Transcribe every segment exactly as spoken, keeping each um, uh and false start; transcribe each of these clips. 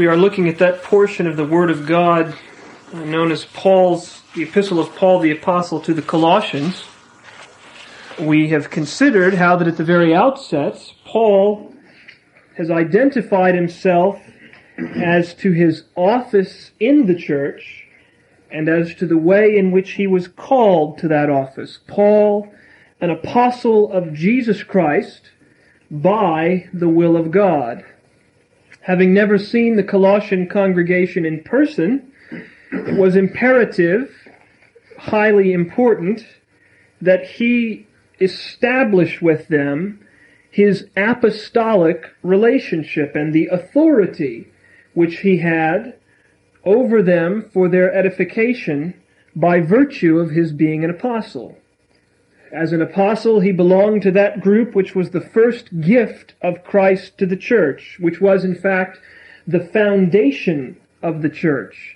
we are looking at that portion of the Word of God known as Paul's, the Epistle of Paul the Apostle to the Colossians. We have considered how that at the very outset, Paul has identified himself as to his office in the church and as to the way in which he was called to that office. Paul, an apostle of Jesus Christ by the will of God. Having never seen the Colossian congregation in person, it was imperative, highly important, that he establish with them his apostolic relationship and the authority which he had over them for their edification by virtue of his being an apostle. As an apostle, he belonged to that group which was the first gift of Christ to the church, which was, in fact, the foundation of the church.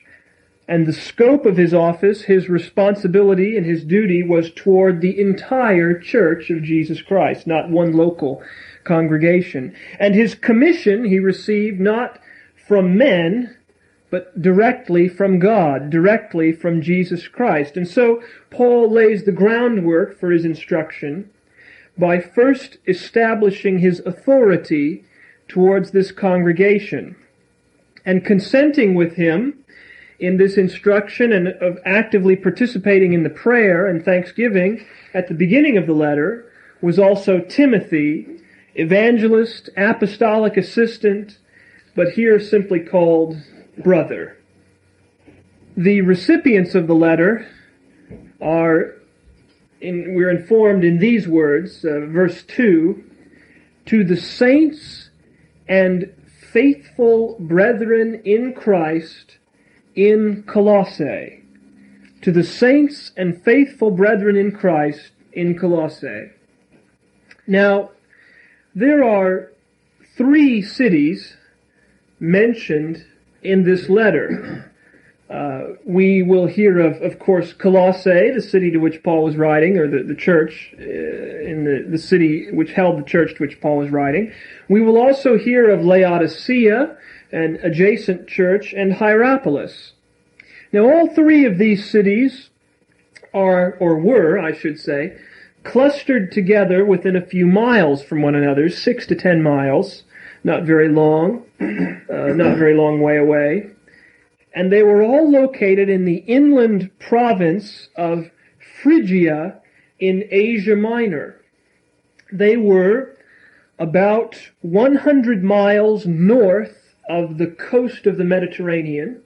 And the scope of his office, his responsibility and his duty was toward the entire church of Jesus Christ, not one local congregation. And his commission he received not from men, but directly from God, directly from Jesus Christ. And so Paul lays the groundwork for his instruction by first establishing his authority towards this congregation and consenting with him in this instruction and of actively participating in the prayer and thanksgiving at the beginning of the letter was also Timothy, evangelist, apostolic assistant, but here simply called brother. The recipients of the letter are, in, we're informed in these words, uh, verse two, to the saints and faithful brethren in Christ in Colossae. To the saints and faithful brethren in Christ in Colossae. Now, there are three cities mentioned in this letter. Uh, we will hear of, of course, Colossae, the city to which Paul was writing, or the, the church uh, in the, the city which held the church to which Paul was writing. We will also hear of Laodicea, an adjacent church, and Hierapolis. Now, all three of these cities are, or were, I should say, clustered together within a few miles from one another, six to ten miles. Not very long, uh, not very long way away. And they were all located in the inland province of Phrygia in Asia Minor. They were about one hundred miles north of the coast of the Mediterranean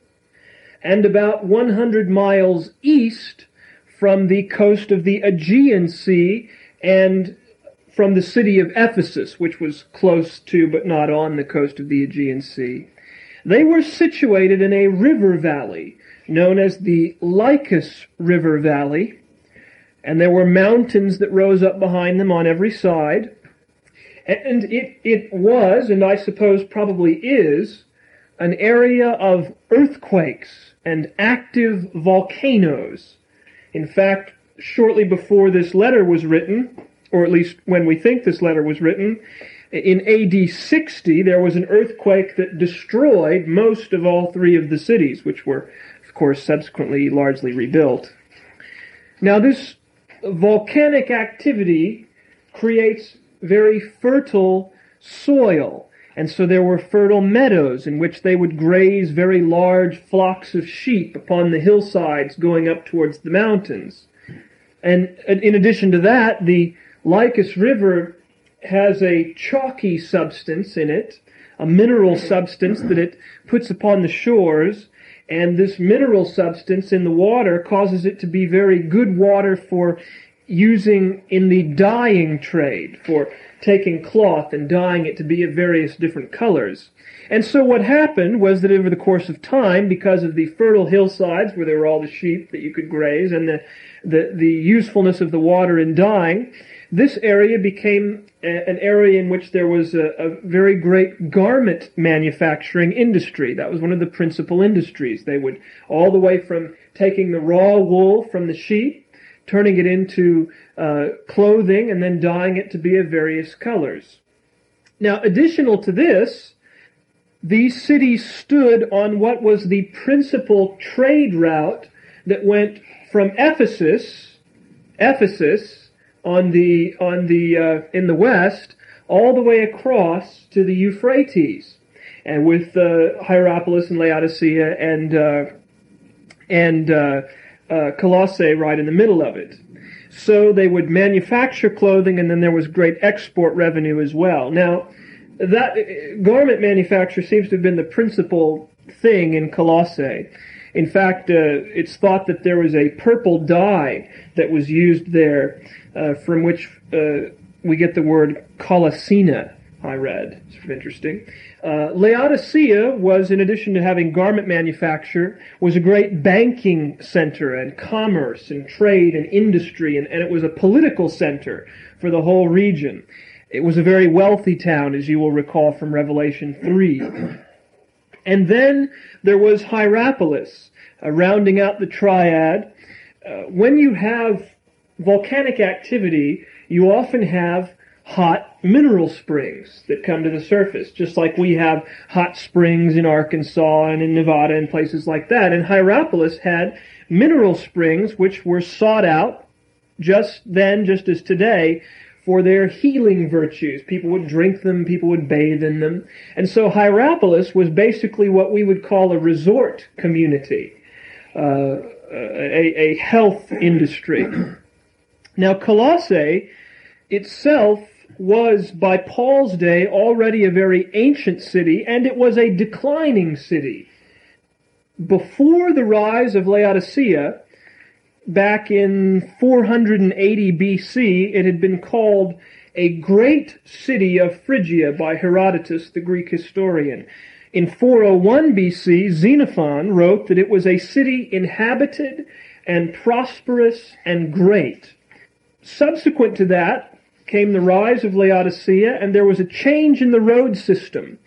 and about one hundred miles east from the coast of the Aegean Sea and from the city of Ephesus, which was close to but not on the coast of the Aegean Sea. They were situated in a river valley known as the Lycus River Valley, and there were mountains that rose up behind them on every side. And it, it was, and I suppose probably is, an area of earthquakes and active volcanoes. In fact, shortly before this letter was written, or at least when we think this letter was written, in A D sixty, there was an earthquake that destroyed most of all three of the cities, which were, of course, subsequently largely rebuilt. Now, this volcanic activity creates very fertile soil, and so there were fertile meadows in which they would graze very large flocks of sheep upon the hillsides going up towards the mountains. And in addition to that, the Lycus River has a chalky substance in it, a mineral substance that it puts upon the shores, and this mineral substance in the water causes it to be very good water for using in the dyeing trade, for taking cloth and dyeing it to be of various different colors. And so what happened was that over the course of time, because of the fertile hillsides where there were all the sheep that you could graze and the the, the usefulness of the water in dyeing, this area became a, an area in which there was a, a very great garment manufacturing industry. That was one of the principal industries. They would, all the way from taking the raw wool from the sheep, turning it into uh, clothing, and then dyeing it to be of various colors. Now, additional to this, These cities stood on what was the principal trade route that went from Ephesus, Ephesus on the on the uh, in the west, all the way across to the Euphrates, and with uh, Hierapolis and Laodicea and uh, and uh, uh, Colossae right in the middle of it. So they would manufacture clothing, and then there was great export revenue as well. Now, that garment manufacture seems to have been the principal thing in Colossae. In fact, uh, it's thought that there was a purple dye that was used there, uh, from which uh, we get the word Colossina, I read. It's interesting. Uh, Laodicea was, in addition to having garment manufacture, was a great banking center and commerce and trade and industry, and, and it was a political center for the whole region. It was a very wealthy town, as you will recall from Revelation three. And then there was Hierapolis, uh, rounding out the triad. Uh, when you have volcanic activity, you often have hot mineral springs that come to the surface, just like we have hot springs in Arkansas and in Nevada and places like that. And Hierapolis had mineral springs which were sought out just then, just as today, for their healing virtues. People would drink them, people would bathe in them. And so Hierapolis was basically what we would call a resort community, uh, a, a health industry. Now, Colossae itself was, by Paul's day, already a very ancient city, and it was a declining city. Before the rise of Laodicea, back in four hundred eighty B C, it had been called a great city of Phrygia by Herodotus, the Greek historian. In four oh one B C, Xenophon wrote that it was a city inhabited and prosperous and great. Subsequent to that came the rise of Laodicea, and there was a change in the road system,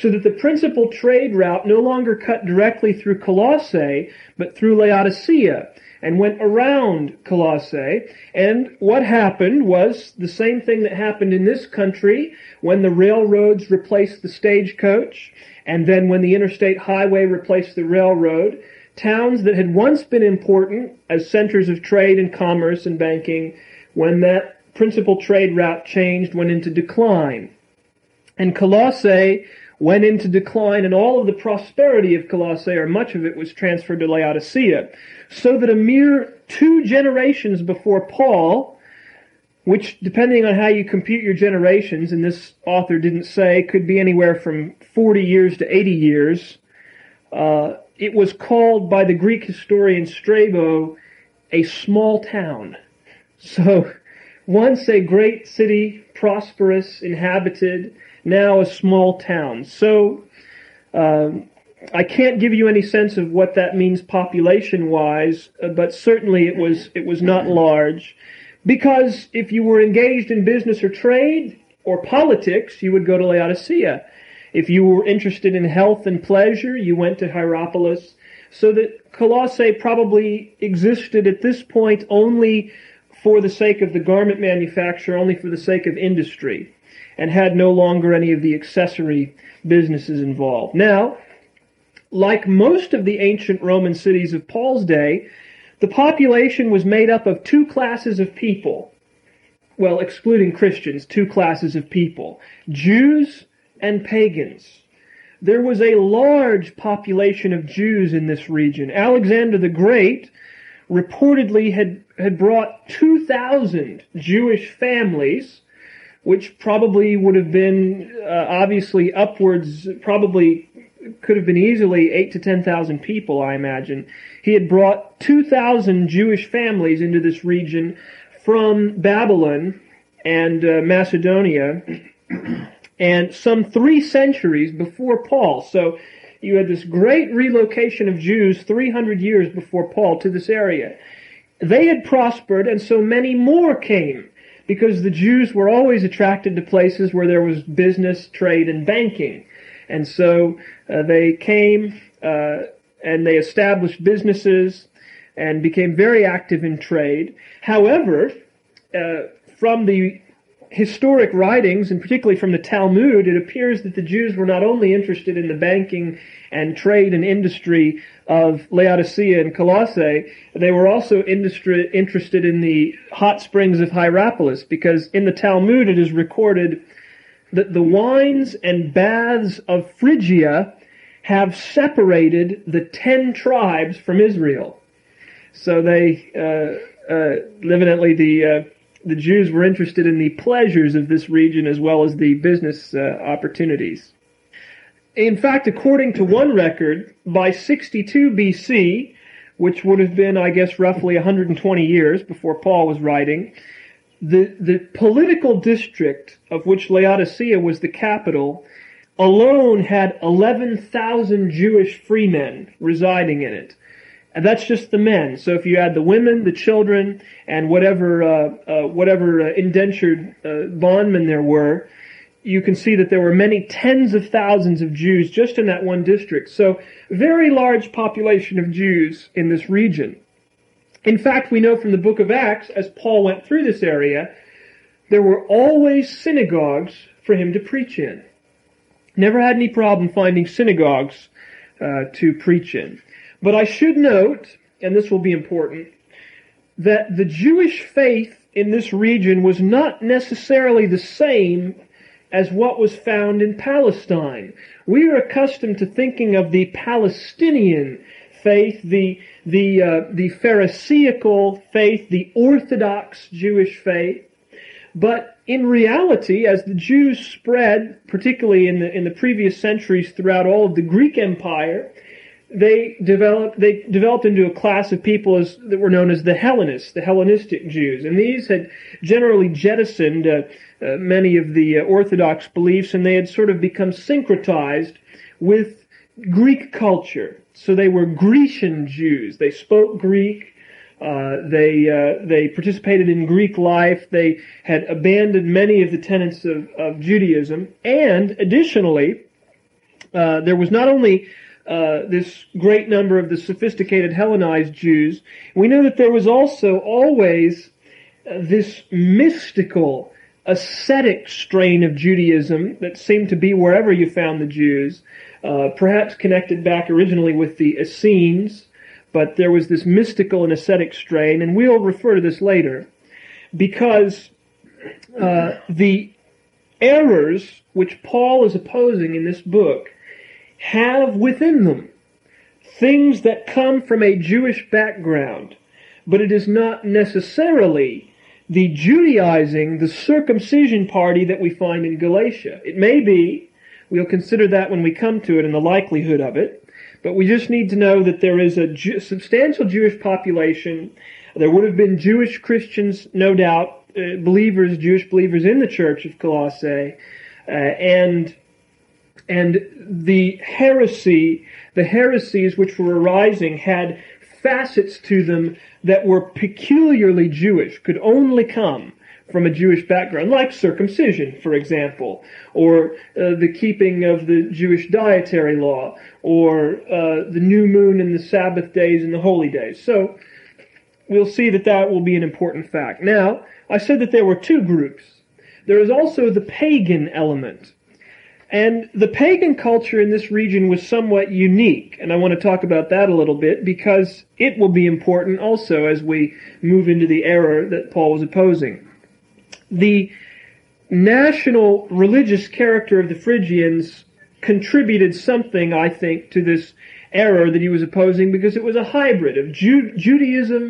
so that the principal trade route no longer cut directly through Colossae, but through Laodicea, and went around Colossae. And what happened was the same thing that happened in this country when the railroads replaced the stagecoach, and then when the interstate highway replaced the railroad. Towns that had once been important as centers of trade and commerce and banking, when that principal trade route changed, went into decline. And Colossae went into decline, and all of the prosperity of Colossae, or much of it, was transferred to Laodicea, so that a mere two generations before Paul, which, depending on how you compute your generations, and this author didn't say, could be anywhere from forty years to eighty years, uh, it was called by the Greek historian Strabo a small town. So, once a great city, prosperous, inhabited, now a small town. So, um, I can't give you any sense of what that means population-wise, but certainly it was it was not large. Because if you were engaged in business or trade or politics, you would go to Laodicea. If you were interested in health and pleasure, you went to Hierapolis. So that Colossae probably existed at this point only for the sake of the garment manufacture, only for the sake of industry, and had no longer any of the accessory businesses involved. Now, like most of the ancient Roman cities of Paul's day, the population was made up of two classes of people. Well, excluding Christians, two classes of people: Jews and pagans. There was a large population of Jews in this region. Alexander the Great reportedly had, had brought two thousand Jewish families, which probably would have been, uh, obviously, upwards, probably could have been easily eight to ten thousand people, I imagine. He had brought two thousand Jewish families into this region from Babylon and uh, Macedonia, and some three centuries before Paul. So you had this great relocation of Jews three hundred years before Paul to this area. They had prospered, and so many more came, because the Jews were always attracted to places where there was business, trade, and banking. And so uh, they came uh, and they established businesses and became very active in trade. However, uh, from the historic writings, and particularly from the Talmud, it appears that the Jews were not only interested in the banking and trade and industry of Laodicea and Colossae, they were also industry, interested in the hot springs of Hierapolis, because in the Talmud it is recorded that the wines and baths of Phrygia have separated the ten tribes from Israel. So they, uh, uh, evidently the, uh, the Jews were interested in the pleasures of this region as well as the business uh, opportunities. In fact, according to one record, by sixty-two B C, which would have been, I guess, roughly one hundred twenty years before Paul was writing, the, the political district of which Laodicea was the capital alone had eleven thousand Jewish freemen residing in it. And that's just the men. So if you add the women, the children, and whatever uh, uh, whatever uh, indentured uh, bondmen there were, you can see that there were many tens of thousands of Jews just in that one district. So very large population of Jews in this region. In fact, we know from the book of Acts, as Paul went through this area, there were always synagogues for him to preach in. Never had any problem finding synagogues uh, to preach in. But I should note, and this will be important, that the Jewish faith in this region was not necessarily the same as what was found in Palestine. We are accustomed to thinking of the Palestinian faith, the the uh, the Pharisaical faith, the Orthodox Jewish faith. But in reality, as the Jews spread, particularly in the in the previous centuries throughout all of the Greek Empire, They developed, they developed into a class of people as, that were known as the Hellenists, the Hellenistic Jews. And these had generally jettisoned uh, uh, many of the uh, Orthodox beliefs, and they had sort of become syncretized with Greek culture. So they were Grecian Jews. They spoke Greek. Uh, they uh, they participated in Greek life. They had abandoned many of the tenets of, of Judaism. And additionally, uh, there was not only Uh, this great number of the sophisticated Hellenized Jews, we know that there was also always uh, this mystical, ascetic strain of Judaism that seemed to be wherever you found the Jews, uh, perhaps connected back originally with the Essenes, but there was this mystical and ascetic strain, and we'll refer to this later, because uh, the errors which Paul is opposing in this book have within them things that come from a Jewish background, but it is not necessarily the Judaizing, the circumcision party that we find in Galatia. It may be, we'll consider that when we come to it and the likelihood of it, but we just need to know that there is a Ju- substantial Jewish population. There would have been Jewish Christians, no doubt, uh, believers, Jewish believers in the church of Colossae, uh, and And the heresy, the heresies which were arising had facets to them that were peculiarly Jewish, could only come from a Jewish background, like circumcision, for example, or uh, the keeping of the Jewish dietary law, or uh, the new moon and the Sabbath days and the holy days. So we'll see that that will be an important fact. Now, I said that there were two groups. There is also the pagan element. And the pagan culture in this region was somewhat unique, and I want to talk about that a little bit because it will be important also as we move into the error that Paul was opposing. The national religious character of the Phrygians contributed something, I think, to this error that he was opposing because it was a hybrid of Ju- Judaism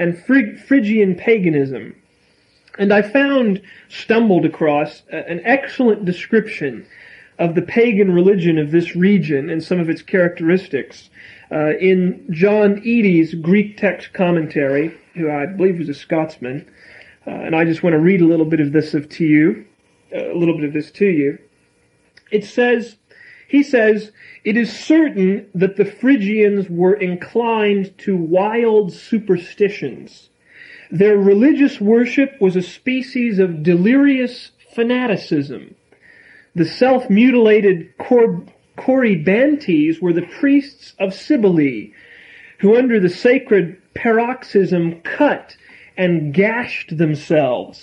and Phry- Phrygian paganism. And I found, stumbled across, a- an excellent description of the pagan religion of this region and some of its characteristics uh, in John Eady's Greek text commentary, who I believe was a Scotsman, uh, and I just want to read a little bit of this of to you, uh, a little bit of this to you. It says, he says, "It is certain that the Phrygians were inclined to wild superstitions. Their religious worship was a species of delirious fanaticism. The self-mutilated Cor- Corybantes were the priests of Cybele, who under the sacred paroxysm cut and gashed themselves,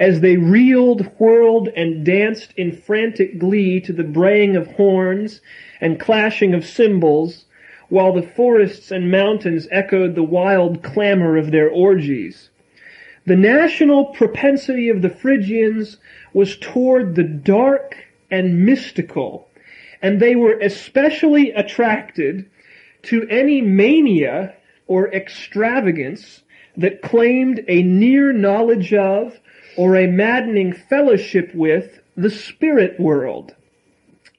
as they reeled, whirled, and danced in frantic glee to the braying of horns and clashing of cymbals, while the forests and mountains echoed the wild clamor of their orgies. The national propensity of the Phrygians was toward the dark and mystical, and they were especially attracted to any mania or extravagance that claimed a near knowledge of or a maddening fellowship with the spirit world.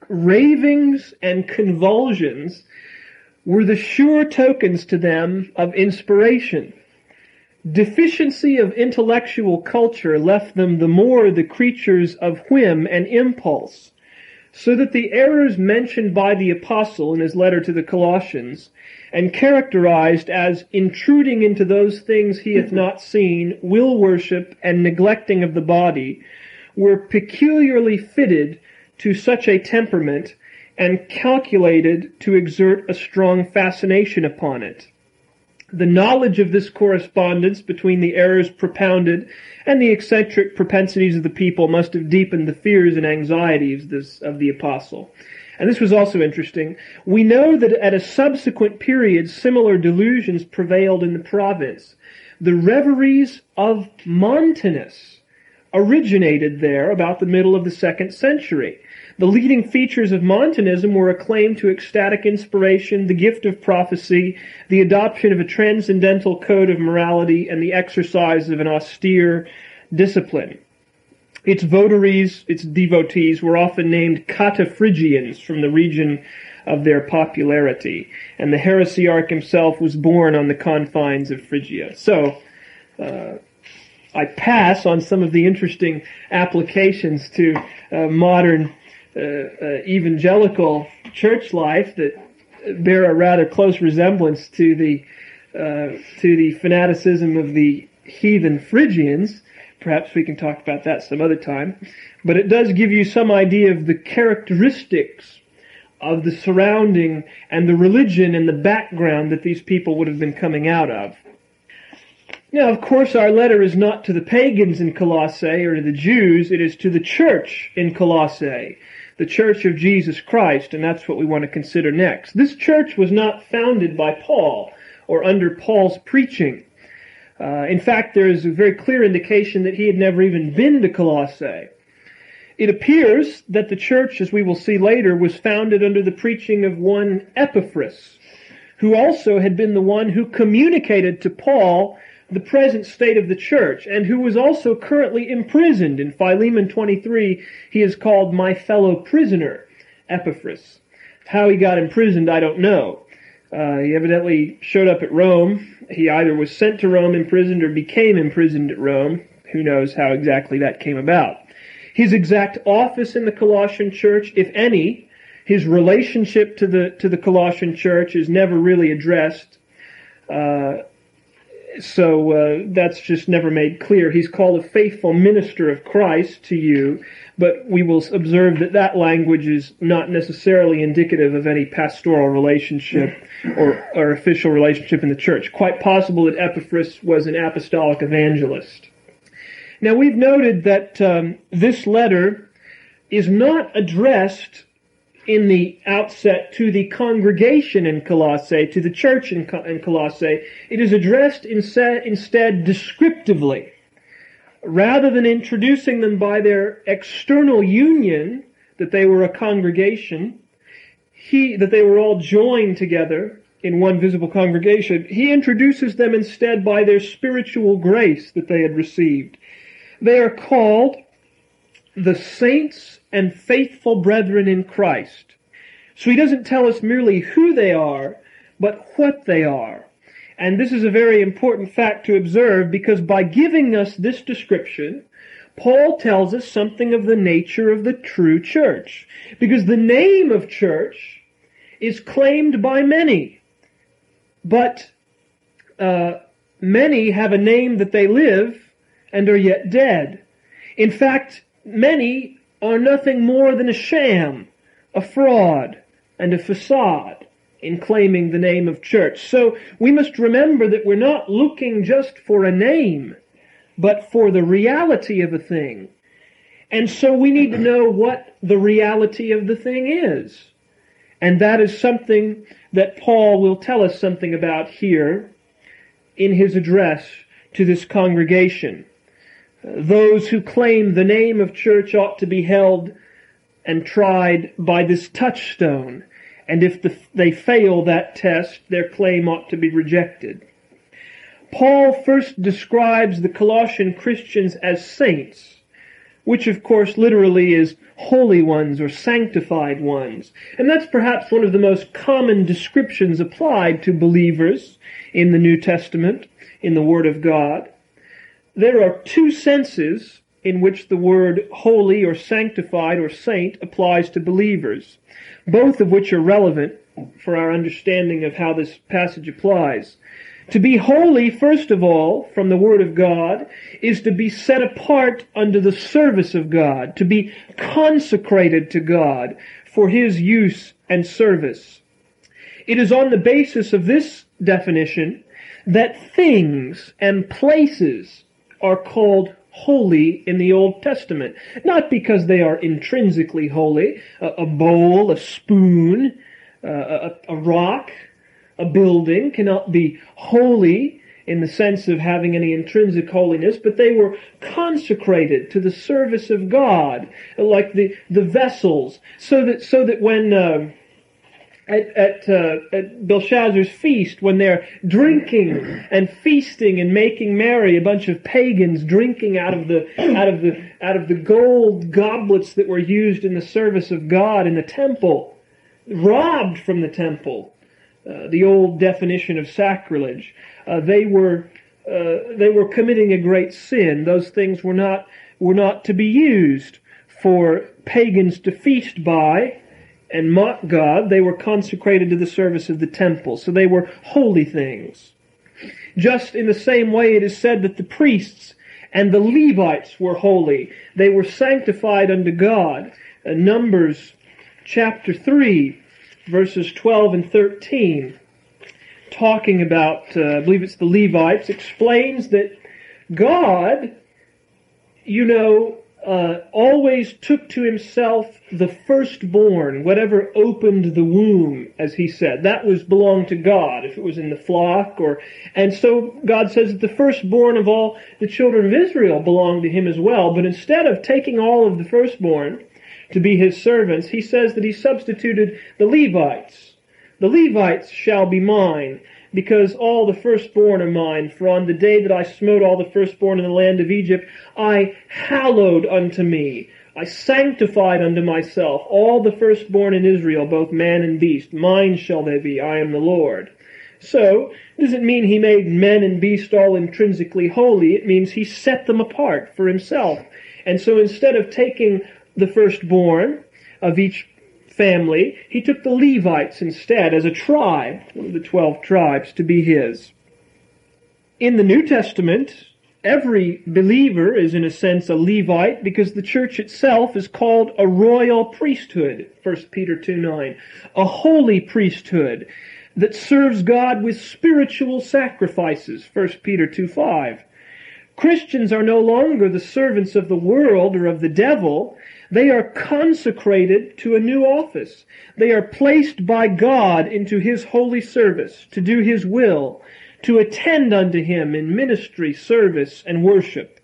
Ravings and convulsions were the sure tokens to them of inspiration. Deficiency of intellectual culture left them the more the creatures of whim and impulse, so that the errors mentioned by the apostle in his letter to the Colossians, and characterized as intruding into those things he hath not seen, will worship, and neglecting of the body, were peculiarly fitted to such a temperament and calculated to exert a strong fascination upon it. The knowledge of this correspondence between the errors propounded and the eccentric propensities of the people must have deepened the fears and anxieties of the apostle. And this was also interesting. We know that at a subsequent period, similar delusions prevailed in the province. The reveries of Montanus originated there about the middle of the second century. The leading features of Montanism were a claim to ecstatic inspiration, the gift of prophecy, the adoption of a transcendental code of morality, and the exercise of an austere discipline. Its votaries, its devotees, were often named Cataphrygians from the region of their popularity, and the heresiarch himself was born on the confines of Phrygia. So, uh, I pass on some of the interesting applications to uh, modern Uh, uh, evangelical church life that bear a rather close resemblance to the uh, to the fanaticism of the heathen Phrygians. Perhaps we can talk about that some other time. But it does give you some idea of the characteristics of the surrounding and the religion and the background that these people would have been coming out of. Now, of course, our letter is not to the pagans in Colossae or to the Jews. It is to the church in Colossae, the Church of Jesus Christ, and that's what we want to consider next. This church was not founded by Paul or under Paul's preaching. Uh, in fact, there is a very clear indication that he had never even been to Colossae. It appears that the church, as we will see later, was founded under the preaching of one Epaphras, who also had been the one who communicated to Paul the present state of the church, and who was also currently imprisoned. In Philemon twenty-three, he is called my fellow prisoner, Epaphras. How he got imprisoned, I don't know. Uh, he evidently showed up at Rome. He either was sent to Rome imprisoned or became imprisoned at Rome. Who knows how exactly that came about. His exact office in the Colossian church, if any, his relationship to the to the Colossian church is never really addressed. Uh, So uh, that's just never made clear. He's called a faithful minister of Christ to you, but we will observe that that language is not necessarily indicative of any pastoral relationship or, or official relationship in the church. Quite possible that Epaphras was an apostolic evangelist. Now, we've noted that um, this letter is not addressed in the outset to the congregation in Colossae, to the church in Colossae. It is addressed instead descriptively. Rather than introducing them by their external union, that they were a congregation, he that they were all joined together in one visible congregation, he introduces them instead by their spiritual grace that they had received. They are called the saints and faithful brethren in Christ. So he doesn't tell us merely who they are, but what they are. And this is a very important fact to observe, because by giving us this description, Paul tells us something of the nature of the true church. Because the name of church is claimed by many, but uh, many have a name that they live and are yet dead. In fact, many are nothing more than a sham, a fraud, and a facade in claiming the name of church. So we must remember that we're not looking just for a name, but for the reality of a thing. And so we need to know what the reality of the thing is. And that is something that Paul will tell us something about here in his address to this congregation. Those who claim the name of church ought to be held and tried by this touchstone. And if the, they fail that test, their claim ought to be rejected. Paul first describes the Colossian Christians as saints, which of course literally is holy ones or sanctified ones. And that's perhaps one of the most common descriptions applied to believers in the New Testament, in the Word of God. There are two senses in which the word holy or sanctified or saint applies to believers, both of which are relevant for our understanding of how this passage applies. To be holy, first of all, from the Word of God, is to be set apart under the service of God, to be consecrated to God for His use and service. It is on the basis of this definition that things and places are called holy in the Old Testament, not because they are intrinsically holy, a, a bowl, a spoon, a, a, a rock. A building cannot be holy in the sense of having any intrinsic holiness, but they were consecrated to the service of God, like the, the vessels, so that so that when uh, at at, uh, at Belshazzar's feast, when they're drinking and feasting and making merry, a bunch of pagans drinking out of the out of the out of the gold goblets that were used in the service of God in the temple, robbed from the temple. Uh, the old definition of sacrilege, uh, they were uh, they were committing a great sin. Those things were not were not to be used for pagans to feast by and mock God. They were consecrated to the service of the temple, so they were holy things. Just in the same way, it is said that the priests and the Levites were holy. They were sanctified unto God. Uh, Numbers chapter three. Verses twelve and thirteen, talking about, uh, I believe it's the Levites, explains that God, you know, uh, always took to himself the firstborn, whatever opened the womb, as he said. That was belonged to God, if it was in the flock or... And so God says that the firstborn of all the children of Israel belonged to him as well. But instead of taking all of the firstborn to be his servants, he says that he substituted the Levites. The Levites shall be mine, because all the firstborn are mine. For on the day that I smote all the firstborn in the land of Egypt, I hallowed unto me, I sanctified unto myself all the firstborn in Israel, both man and beast. Mine shall they be, I am the Lord. So, it doesn't mean he made men and beast all intrinsically holy. It means he set them apart for himself. And so instead of taking the firstborn of each family, he took the Levites instead as a tribe, one of the twelve tribes, to be his. In the New Testament, every believer is in a sense a Levite, because the church itself is called a royal priesthood, First Peter two nine, a holy priesthood that serves God with spiritual sacrifices, First Peter two five. Christians are no longer the servants of the world or of the devil. They are consecrated to a new office. They are placed by God into His holy service, to do His will, to attend unto Him in ministry, service, and worship.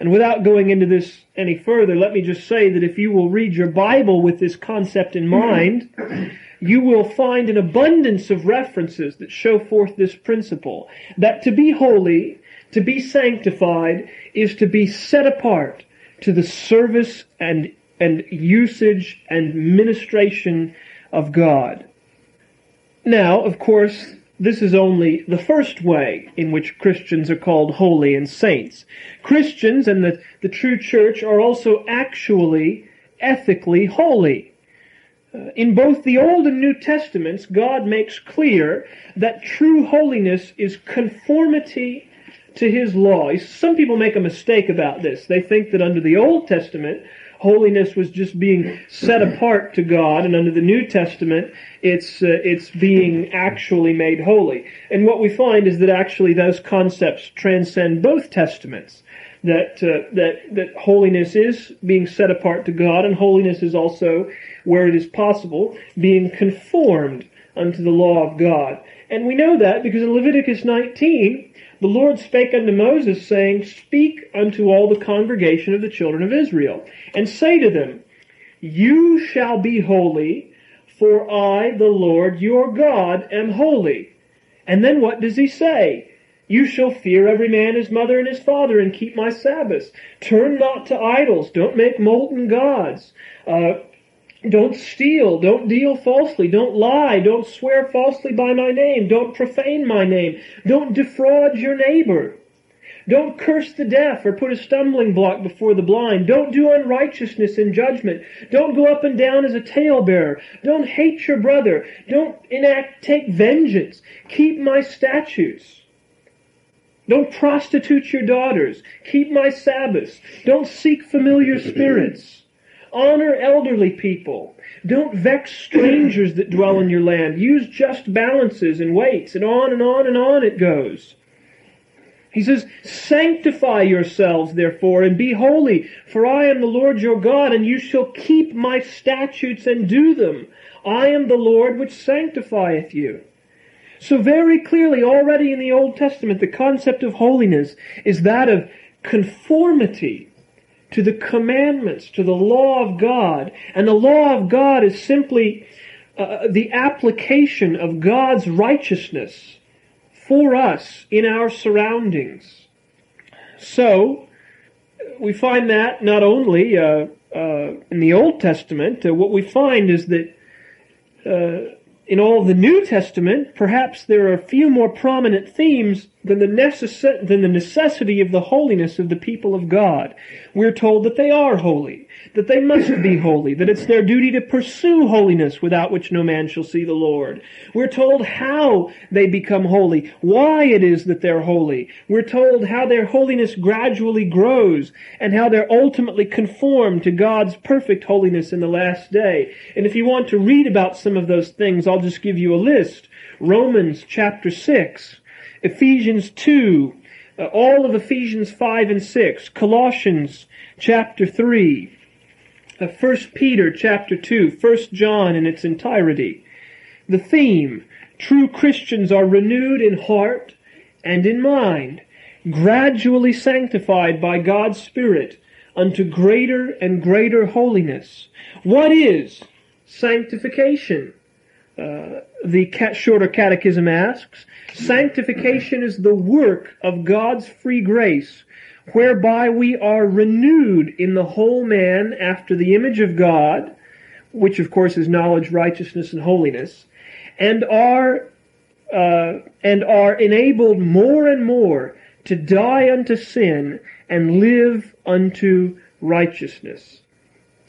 And without going into this any further, let me just say that if you will read your Bible with this concept in mind, you will find an abundance of references that show forth this principle, that to be holy, to be sanctified, is to be set apart to the service and and usage and ministration of God. Now, of course, this is only the first way in which Christians are called holy and saints. Christians and the, the true church are also actually ethically holy. In both the Old and New Testaments, God makes clear that true holiness is conformity to His law. Some people make a mistake about this. They think that under the Old Testament, holiness was just being set apart to God, and under the New Testament, it's uh, it's being actually made holy. And what we find is that actually those concepts transcend both testaments. That uh, that that holiness is being set apart to God, and holiness is also, where it is possible, being conformed unto the law of God. And we know that because in Leviticus nineteen, the Lord spake unto Moses, saying, "Speak unto all the congregation of the children of Israel, and say to them, You shall be holy, for I, the Lord your God, am holy." And then what does he say? "You shall fear every man his mother and his father, and keep my Sabbaths. Turn not to idols. Don't make molten gods. Uh, Don't steal, don't deal falsely, don't lie, don't swear falsely by my name, don't profane my name, don't defraud your neighbor, don't curse the deaf or put a stumbling block before the blind, don't do unrighteousness in judgment, don't go up and down as a talebearer, don't hate your brother, don't enact, take vengeance, keep my statutes. Don't prostitute your daughters, keep my Sabbaths, don't seek familiar spirits. Honor elderly people. Don't vex strangers that dwell in your land. Use just balances and weights," and on and on and on it goes. He says, "Sanctify yourselves, therefore, and be holy, for I am the Lord your God, and you shall keep my statutes and do them. I am the Lord which sanctifieth you." So very clearly, already in the Old Testament, the concept of holiness is that of conformity to the commandments, to the law of God. And the law of God is simply uh, the application of God's righteousness for us in our surroundings. So, we find that not only uh, uh, in the Old Testament, uh, what we find is that uh, in all the New Testament, perhaps there are few more prominent themes than the, necess- than the necessity of the holiness of the people of God. We're told that they are holy, that they must be holy, that it's their duty to pursue holiness, without which no man shall see the Lord. We're told how they become holy, why it is that they're holy. We're told how their holiness gradually grows, and how they're ultimately conformed to God's perfect holiness in the last day. And if you want to read about some of those things, I'll just give you a list. Romans chapter six, Ephesians two, uh, all of Ephesians five and six, Colossians chapter three, uh, First Peter chapter two, First John in its entirety. The theme: true Christians are renewed in heart and in mind, gradually sanctified by God's Spirit unto greater and greater holiness. What is sanctification? Uh, the cat shorter catechism asks, "Sanctification is the work of God's free grace, whereby we are renewed in the whole man after the image of God," which of course is knowledge, righteousness, and holiness, and are uh, and are enabled more and more to die unto sin and live unto righteousness."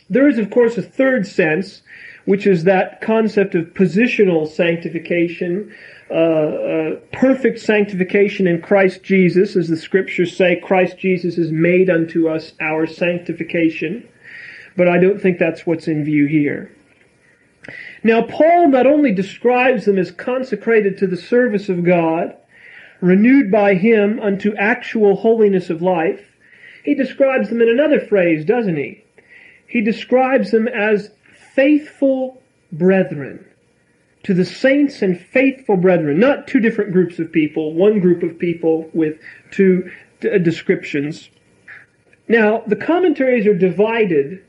There is, of course, a third sense, which is that concept of positional sanctification, uh, uh, perfect sanctification in Christ Jesus. As the Scriptures say, Christ Jesus is made unto us our sanctification. But I don't think that's what's in view here. Now, Paul not only describes them as consecrated to the service of God, renewed by him unto actual holiness of life, he describes them in another phrase, doesn't he? He describes them as faithful brethren, to the saints and faithful brethren. Not two different groups of people, one group of people with two d- descriptions. Now, the commentaries are divided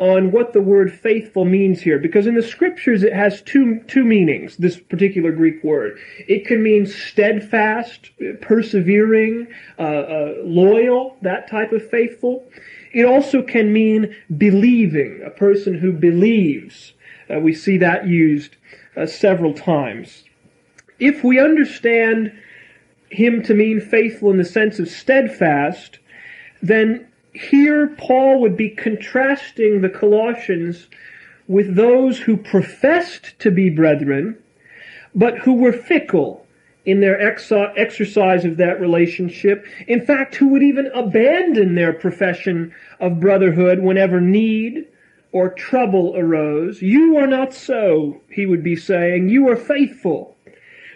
on what the word faithful means here, because in the Scriptures it has two two meanings, this particular Greek word. It can mean steadfast, persevering, uh, uh, loyal, that type of faithful. It also can mean believing, a person who believes. Uh, we see that used uh, several times. If we understand him to mean faithful in the sense of steadfast, then here Paul would be contrasting the Colossians with those who professed to be brethren, but who were fickle in their ex- exercise of that relationship. In fact, who would even abandon their profession of brotherhood whenever need or trouble arose. You are not so, he would be saying. You are faithful.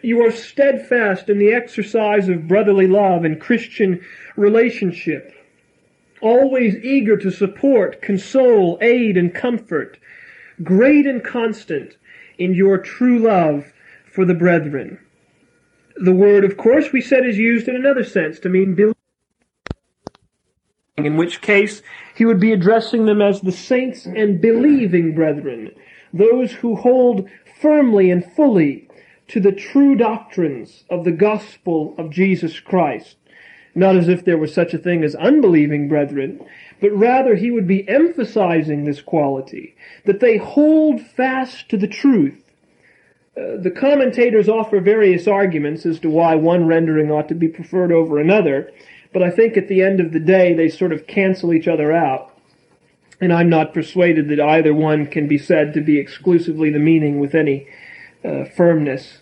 You are steadfast in the exercise of brotherly love and Christian relationship, always eager to support, console, aid, and comfort, great and constant in your true love for the brethren. The word, of course, we said is used in another sense to mean believing, in which case he would be addressing them as the saints and believing brethren, those who hold firmly and fully to the true doctrines of the gospel of Jesus Christ. Not as if there was such a thing as unbelieving brethren, but rather he would be emphasizing this quality, that they hold fast to the truth. Uh, the commentators offer various arguments as to why one rendering ought to be preferred over another, but I think at the end of the day they sort of cancel each other out, and I'm not persuaded that either one can be said to be exclusively the meaning with any uh, firmness.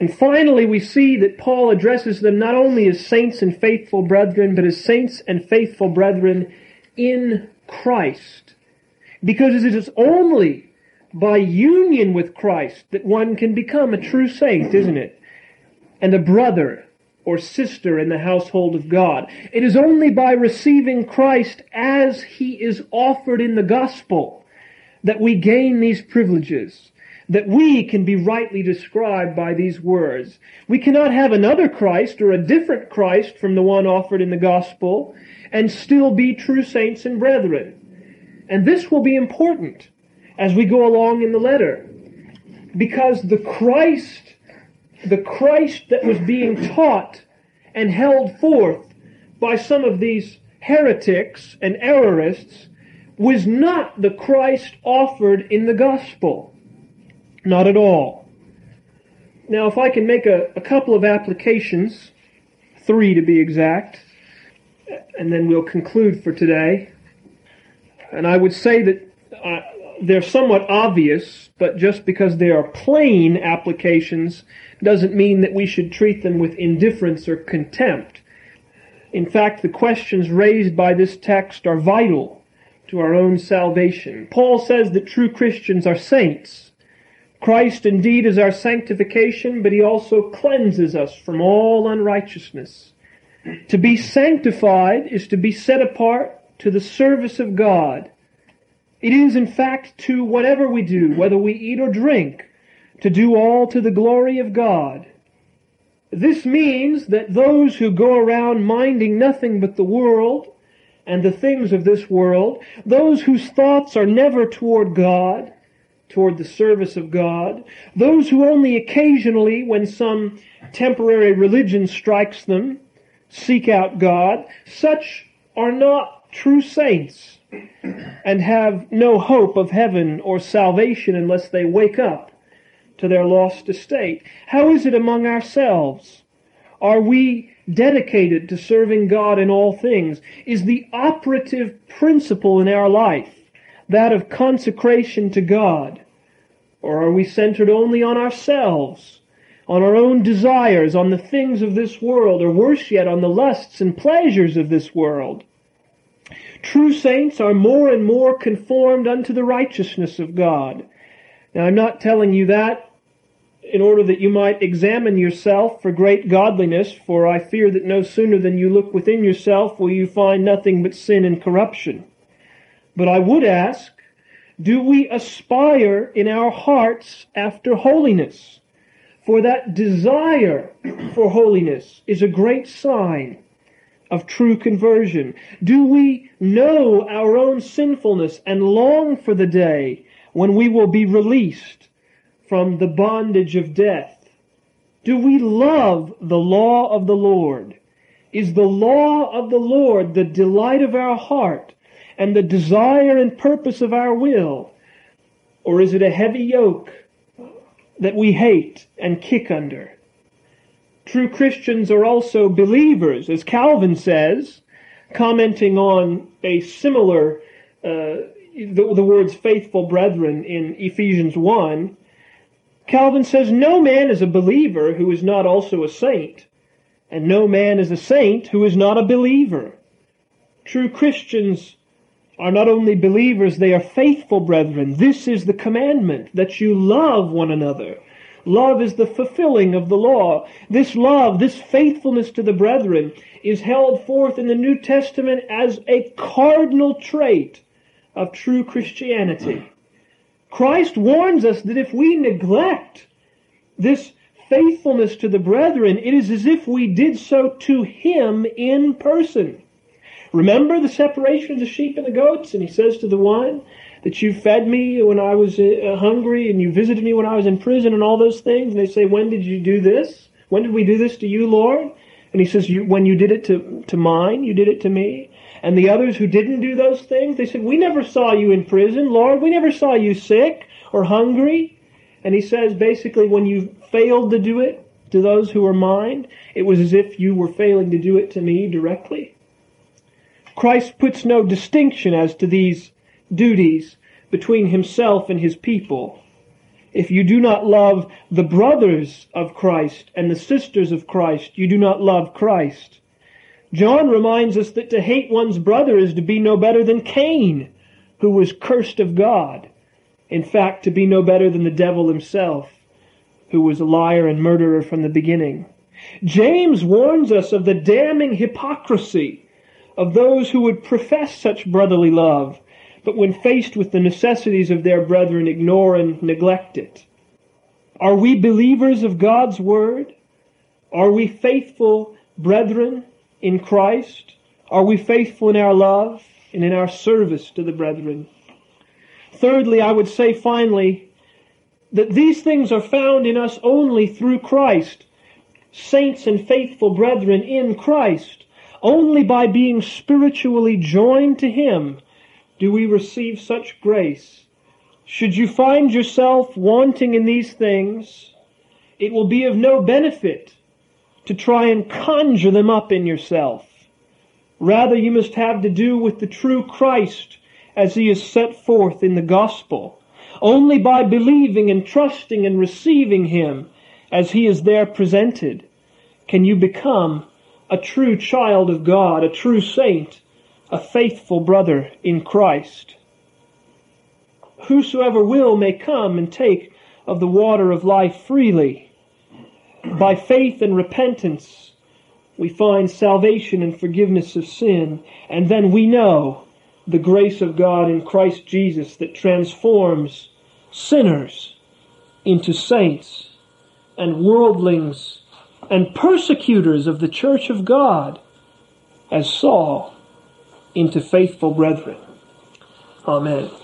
And finally, we see that Paul addresses them not only as saints and faithful brethren, but as saints and faithful brethren in Christ. Because it is only by union with Christ that one can become a true saint, isn't it? And a brother or sister in the household of God. It is only by receiving Christ as he is offered in the gospel that we gain these privileges, that we can be rightly described by these words. We cannot have another Christ or a different Christ from the one offered in the gospel and still be true saints and brethren. And this will be important as we go along in the letter, because the Christ, the Christ that was being taught and held forth by some of these heretics and errorists was not the Christ offered in the gospel. Not at all. Now, if I can make a, a couple of applications, three to be exact, and then we'll conclude for today. And I would say that uh, they're somewhat obvious, but just because they are plain applications doesn't mean that we should treat them with indifference or contempt. In fact, the questions raised by this text are vital to our own salvation. Paul says that true Christians are saints. Christ indeed is our sanctification, but he also cleanses us from all unrighteousness. To be sanctified is to be set apart to the service of God. It is, in fact, to whatever we do, whether we eat or drink, to do all to the glory of God. This means that those who go around minding nothing but the world and the things of this world, those whose thoughts are never toward God, toward the service of God, those who only occasionally, when some temporary religion strikes them, seek out God, such are not true saints and have no hope of heaven or salvation unless they wake up to their lost estate. How is it among ourselves? Are we dedicated to serving God in all things? Is the operative principle in our life that of consecration to God? Or are we centered only on ourselves, on our own desires, on the things of this world, or worse yet, on the lusts and pleasures of this world? True saints are more and more conformed unto the righteousness of God. Now, I'm not telling you that in order that you might examine yourself for great godliness, for I fear that no sooner than you look within yourself will you find nothing but sin and corruption. But I would ask, do we aspire in our hearts after holiness? For that desire for holiness is a great sign of true conversion. Do we know our own sinfulness and long for the day when we will be released from the bondage of death? Do we love the law of the Lord? Is the law of the Lord the delight of our heart and the desire and purpose of our will? Or is it a heavy yoke that we hate and kick under? True Christians are also believers, as Calvin says, commenting on a similar, uh, the, the words faithful brethren in Ephesians one. Calvin says, no man is a believer who is not also a saint, and no man is a saint who is not a believer. True Christians are not only believers, they are faithful brethren. This is the commandment, that you love one another. Love is the fulfilling of the law. This love, this faithfulness to the brethren, is held forth in the New Testament as a cardinal trait of true Christianity. Christ warns us that if we neglect this faithfulness to the brethren, it is as if we did so to Him in person. Remember the separation of the sheep and the goats? And He says to the one, that you fed me when I was hungry, and you visited me when I was in prison, and all those things. And they say, when did you do this? When did we do this to you, Lord? And He says, you, when you did it to, to mine, you did it to me. And the others who didn't do those things, they said, we never saw you in prison, Lord. We never saw you sick or hungry. And He says, basically, when you failed to do it to those who were mine, it was as if you were failing to do it to me directly. Christ puts no distinction as to these duties between Himself and His people. If you do not love the brothers of Christ and the sisters of Christ, you do not love Christ. John reminds us that to hate one's brother is to be no better than Cain, who was cursed of God. In fact, to be no better than the devil himself, who was a liar and murderer from the beginning. James warns us of the damning hypocrisy of those who would profess such brotherly love, but when faced with the necessities of their brethren, ignore and neglect it. Are we believers of God's Word? Are we faithful brethren in Christ? Are we faithful in our love and in our service to the brethren? Thirdly, I would say finally, that these things are found in us only through Christ. Saints and faithful brethren in Christ. Only by being spiritually joined to Him do we receive such grace. Should you find yourself wanting in these things, it will be of no benefit to try and conjure them up in yourself. Rather, you must have to do with the true Christ as He is set forth in the gospel. Only by believing and trusting and receiving Him as He is there presented can you become a true child of God, a true saint, a faithful brother in Christ. Whosoever will may come and take of the water of life freely. By faith and repentance, we find salvation and forgiveness of sin, and then we know the grace of God in Christ Jesus that transforms sinners into saints and worldlings and persecutors of the church of God, as Saul, into faithful brethren. Amen.